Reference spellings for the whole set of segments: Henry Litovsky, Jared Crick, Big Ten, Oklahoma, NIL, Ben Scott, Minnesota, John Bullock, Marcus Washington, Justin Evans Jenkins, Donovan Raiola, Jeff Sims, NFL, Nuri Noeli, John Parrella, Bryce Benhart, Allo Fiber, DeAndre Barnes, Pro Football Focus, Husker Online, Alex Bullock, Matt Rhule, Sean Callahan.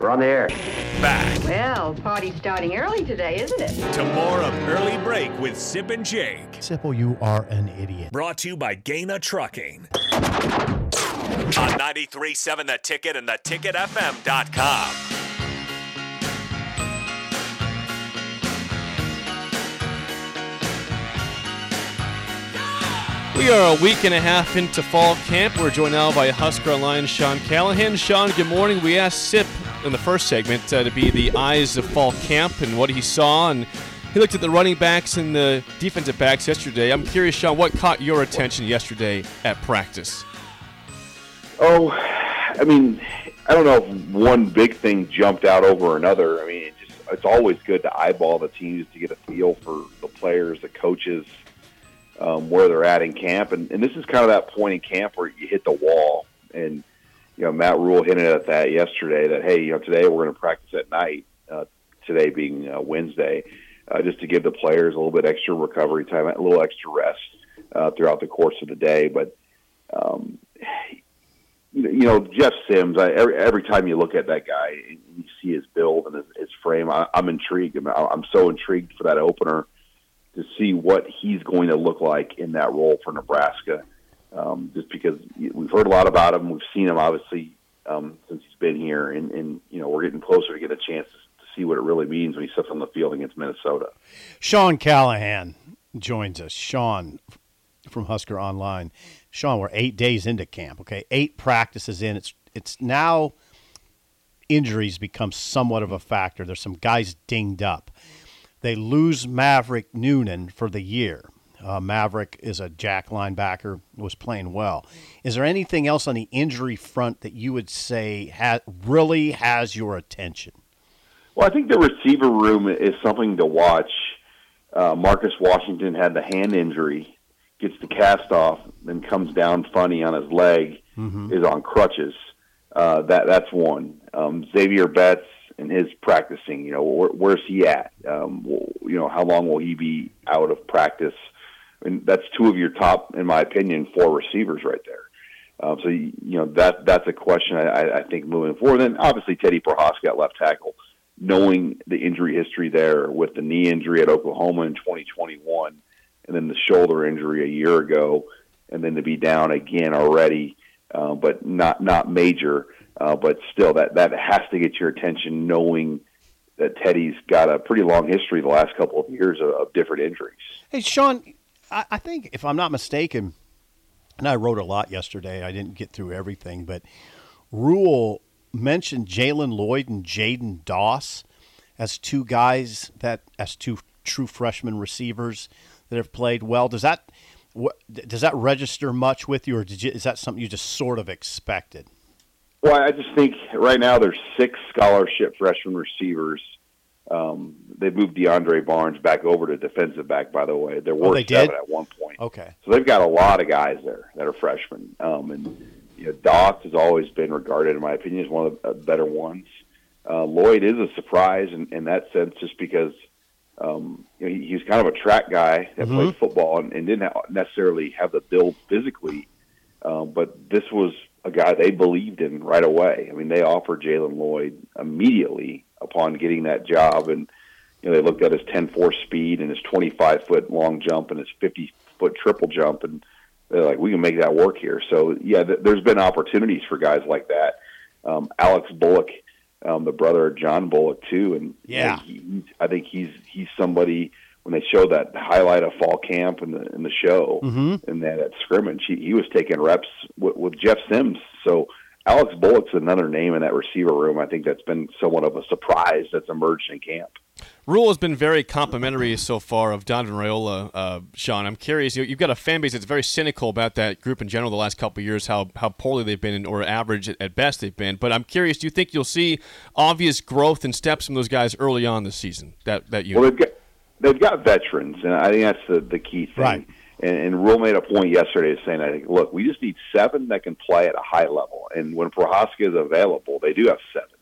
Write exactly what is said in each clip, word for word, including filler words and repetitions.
We're on the air. Back. Well, party's starting early today, isn't it? To more of Early Break with Sip and Jake. Sipple, you are an idiot. Brought to you by GANA Trucking. On ninety-three point seven The Ticket and the ticket f m dot com. We are a week and a half into fall camp. We're joined now by Husker Online Sean Callahan. Sean, good morning. We asked Sip in the first segment uh, to be the eyes of fall camp and what he saw, and he looked at the running backs and the defensive backs yesterday. I'm curious, Sean, what caught your attention yesterday at practice? Oh, I mean, I don't know if one big thing jumped out over another. I mean, it just, it's always good to eyeball the teams to get a feel for the players, the coaches, Um, where they're at in camp. And, and this is kind of that point in camp where you hit the wall. And, you know, Matt Rhule hinted at that yesterday that, hey, you know, today we're going to practice at night, uh, today being uh, Wednesday, uh, just to give the players a little bit extra recovery time, a little extra rest uh, throughout the course of the day. But, um, you know, Jeff Sims, I, every, every time you look at that guy and you see his build and his, his frame, I, I'm intrigued. I'm, I'm so intrigued for that opener to see what he's going to look like in that role for Nebraska, um, just because we've heard a lot about him. We've seen him, obviously, um, since he's been here, and, and you know, we're getting closer to get a chance to see what it really means when he steps on the field against Minnesota. Sean Callahan joins us. Sean from Husker Online. Sean, we're eight days into camp, okay? Eight practices in. It's, it's now injuries become somewhat of a factor. There's some guys dinged up. They lose Maverick Noonan for the year. Uh, Maverick is a jack linebacker, was playing well. Is there anything else on the injury front that you would say ha- really has your attention? Well, I think the receiver room is something to watch. Uh, Marcus Washington had the hand injury, gets the cast off, then comes down funny on his leg, mm-hmm. is on crutches. Uh, that that's one. Um, Xavier Betts, and his practicing, you know, where, where's he at? Um, you know, how long will he be out of practice? And that's two of your top, in my opinion, four receivers right there. Um, so, you, you know, that that's a question I, I think moving forward. Then, obviously, Teddy Prochazka at left tackle, knowing the injury history there with the knee injury at Oklahoma in twenty twenty-one and then the shoulder injury a year ago, and then to be down again already, uh, but not not major. Uh, but still, that, that has to get your attention, knowing that Teddy's got a pretty long history the last couple of years of, of different injuries. Hey, Sean, I, I think, if I'm not mistaken, and I wrote a lot yesterday, I didn't get through everything, but Rhule mentioned Jalen Lloyd and Jayden Doss as two guys, that as two true freshman receivers that have played well. Does that does that register much with you, or did you, is that something you just sort of expected? Well, I just think right now there's six scholarship freshman receivers. Um, they moved DeAndre Barnes back over to defensive back, by the way. There were oh, they seven did? At one point. Okay. So they've got a lot of guys there that are freshmen. Um, and you know, Doss has always been regarded, in my opinion, as one of the better ones. Uh, Lloyd is a surprise in, in that sense, just because um, you know, he, he's kind of a track guy that mm-hmm. played football and, and didn't necessarily have the build physically. Uh, but this was a guy they believed in right away. I mean, they offered Jalen Lloyd immediately upon getting that job, and you know, they looked at his ten four speed and his twenty-five foot long jump and his fifty foot triple jump, and they're like, we can make that work here. So, yeah, th- there's been opportunities for guys like that. Um, Alex Bullock, um, the brother of John Bullock, too, and yeah, he, I think he's he's somebody. When they showed that highlight of fall camp in the in the show, mm-hmm. and that at scrimmage, he, he was taking reps with, with Jeff Sims. So Alex Bullock's another name in that receiver room. I think that's been somewhat of a surprise that's emerged in camp. Rhule has been very complimentary so far of Donovan Raiola, uh, Sean. I'm curious. You've got a fan base that's very cynical about that group in general the last couple of years, how how poorly they've been or average at best they've been. But I'm curious, do you think you'll see obvious growth and steps from those guys early on this season? That, that you. Well, they've got- They've got veterans, and I think that's the, the key thing. Right. And, and Rhule made a point yesterday saying, I think, look, we just need seven that can play at a high level. And when Prochazka is available, they do have seven.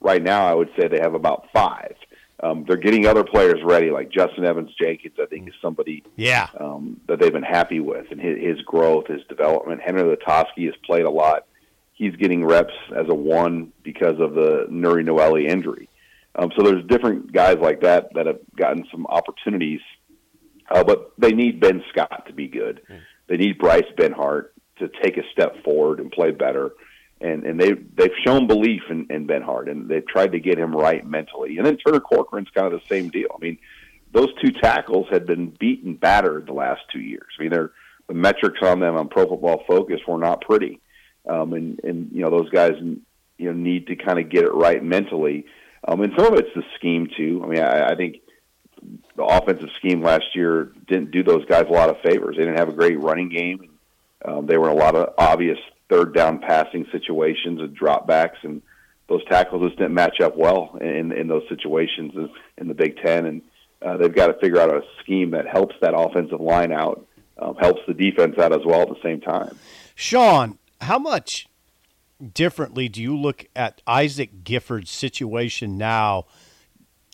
Right now, I would say they have about five. Um, they're getting other players ready, like Justin Evans Jenkins, I think, is somebody yeah. um, that they've been happy with, and his, his growth, his development. Henry Litovsky has played a lot. he's getting reps as a one because of the Nuri Noeli injury. Um, so there's different guys like that that have gotten some opportunities, uh, but they need Ben Scott to be good. Mm. They need Bryce Benhart to take a step forward and play better. And and they've, they've shown belief in, in Benhart, and they've tried to get him right mentally. And then Turner Corcoran's kind of the same deal. I mean, those two tackles had been beaten, battered the last two years. I mean, they're, the metrics on them on Pro Football Focus were not pretty. Um, and, and, you know, those guys you know need to kind of get it right mentally. Um, and some of it's the scheme, too. I mean, I, I think the offensive scheme last year didn't do those guys a lot of favors. They didn't have a great running game. Um, they were in a lot of obvious third down passing situations and dropbacks, and those tackles just didn't match up well in, in those situations in the Big Ten. And uh, they've got to figure out a scheme that helps that offensive line out, um, helps the defense out as well at the same time. Sean, how much differently do you look at Isaac Gifford's situation now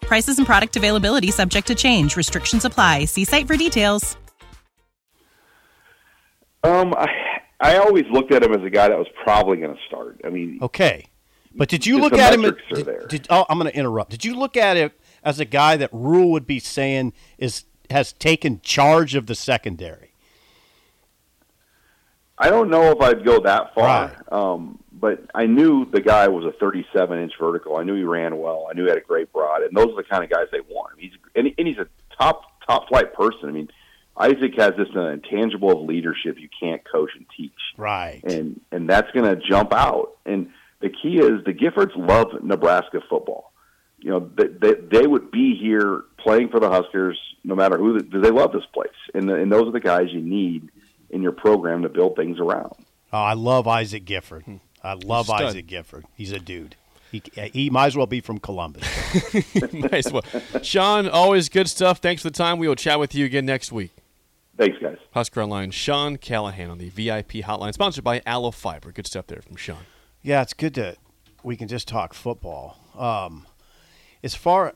Prices and product availability subject to change. Restrictions apply. See site for details. Um, I, I always looked at him as a guy that was probably going to start. I mean, okay, but did you look at him? As, did, did, oh, I'm going to interrupt. Did you look at it as a guy that Rhule would be saying is has taken charge of the secondary? I don't know if I'd go that far, right. um, but I knew the guy was a thirty-seven inch vertical. I knew he ran well. I knew he had a great broad, and those are the kind of guys they want. He's and, he, and he's a top top flight person. I mean. Isaac has this uh, intangible of leadership you can't coach and teach. Right. And and that's going to jump out. And the key is the Giffords love Nebraska football. You know, they, they, they would be here playing for the Huskers no matter who. The, they love this place. And, the, and those are the guys you need in your program to build things around. Oh, I love Isaac Gifford. I love Isaac Gifford. He's a dude. He, he might as well be from Columbus. Nice. Well, Sean, always good stuff. Thanks for the time. We will chat with you again next week. Thanks, guys. Husker Online, Sean Callahan on the V I P hotline, sponsored by Allo Fiber. Good stuff there from Sean. Yeah, it's good that we can just talk football. Um, as far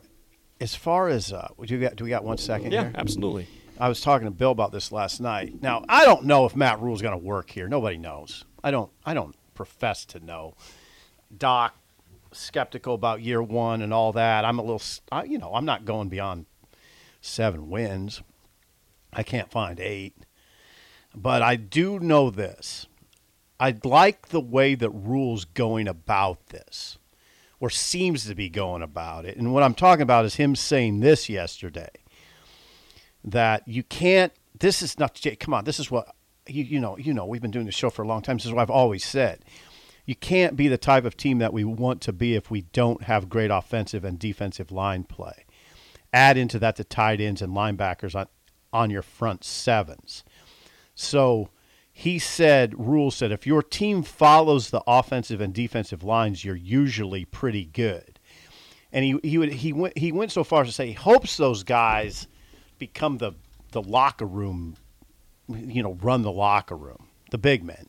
as far as uh, do we got do we got one second? Yeah, here? Absolutely. I was talking to Bill about this last night. Now I don't know if Matt Rhule is going to work here. Nobody knows. I don't. I don't profess to know. Doc, skeptical about year one and all that. I'm a little. I, you know, I'm not going beyond seven wins. I can't find eight, but I do know this. I like the way that Rhule's going about this, or seems to be going about it. And what I'm talking about is him saying this yesterday, that you can't, this is not, come on, this is what, you, you know, you know, we've been doing this show for a long time. This is what I've always said. You can't be the type of team that we want to be if we don't have great offensive and defensive line play. Add into that the tight ends and linebackers on, on your front sevens. So he said, Rhule said, if your team follows the offensive and defensive lines, you're usually pretty good. And he he would, he went he went so far as to say he hopes those guys become the the locker room, you know, run the locker room, the big men.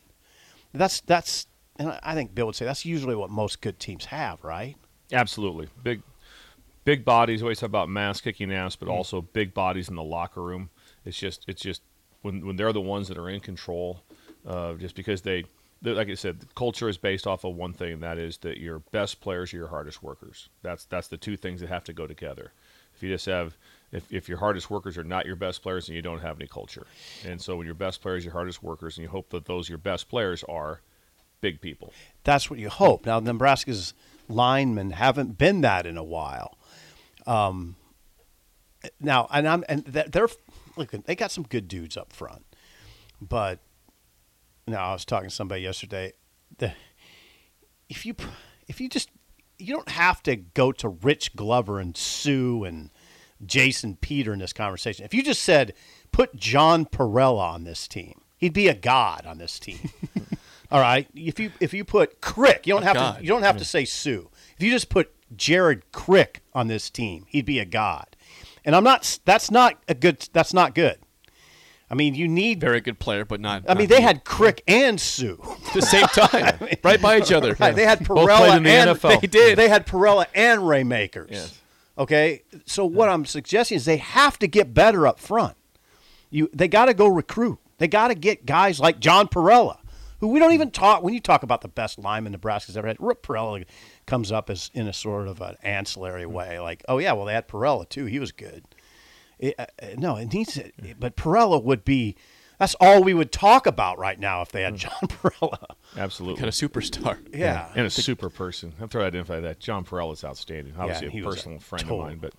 That's that's and I think Bill would say that's usually what most good teams have, right? Absolutely. Big big bodies, always talk about mass kicking ass, but also big bodies in the locker room. It's just, it's just when when they're the ones that are in control, uh, just because they, like I said, the culture is based off of one thing, and that is that your best players are your hardest workers. That's that's the two things that have to go together. If you just have, if if your hardest workers are not your best players, then you don't have any culture. And so when your best players are your hardest workers, and you hope that those your best players are big people. That's what you hope. Now Nebraska's linemen haven't been that in a while. Um, now, and I'm and they're look, they got some good dudes up front, but now I was talking to somebody yesterday. The, if you if you just you don't have to go to Rich Glover and Sue and Jason Peter in this conversation. If you just said put John Parrella on this team, he'd be a god on this team. All right. If you if you put Crick, you don't a have god. to you don't have I mean, to say Sue. If you just put Jared Crick on this team, he'd be a god. And I'm not. That's not a good. That's not good. I mean, you need very good player, but not. I not mean, they good. had Crick and Sue at the same time, I mean, right by each other. Right. Yeah. They had Parrella in the and N F L. They did. They had Parrella and Raymakers. Yes. Okay. So what yeah. I'm suggesting is they have to get better up front. You they got to go recruit. They got to get guys like John Parrella, who we don't even talk when you talk about the best lineman Nebraska's ever had. Parrella comes up as in a sort of an ancillary way, like, oh yeah, well they had Parrella too. He was good. It, uh, no, it needs it, but Parrella would be. That's all we would talk about right now if they had John Parrella. Absolutely, kind of superstar. Yeah, yeah. And a super person. I'm trying to identify that. John Parrella's outstanding. Obviously, yeah, a personal a friend total. of mine, but.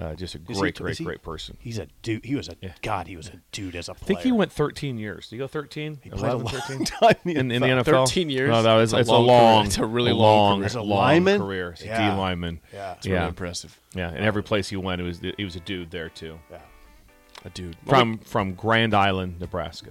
Uh, just a great, he, great, he, great person. He's a dude. He was a yeah. God. He was a dude as a player. I think he went thirteen years. Did you go thirteen? He played eleven, a long thirteen? Time in, in the N F L. Thirteen years. No, that was it's, it's a long. long it's a really long. It's a lineman career. It's yeah. a D lineman. Yeah, it's really yeah. impressive. Yeah, and every place he went, it was he was a dude there too. Yeah, a dude from from Grand Island, Nebraska.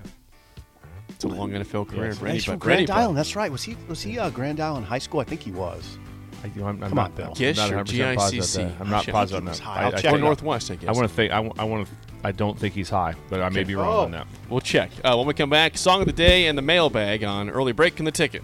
It's a long N F L career. Yeah, for he's from Grand Island. That's right. Was he was he uh, Grand Island High School? I think he was. I, you know, I'm, I'm Come on, Bill. Gish or G I C C? I'm not, I'm not positive on that. I, I'll I, check. Or Northwest, I guess. I want to think. I, I want to. I don't think he's high, but I may be wrong oh. on that. We'll check uh, when we come back. Song of the day and the mailbag on Early Break and the Ticket.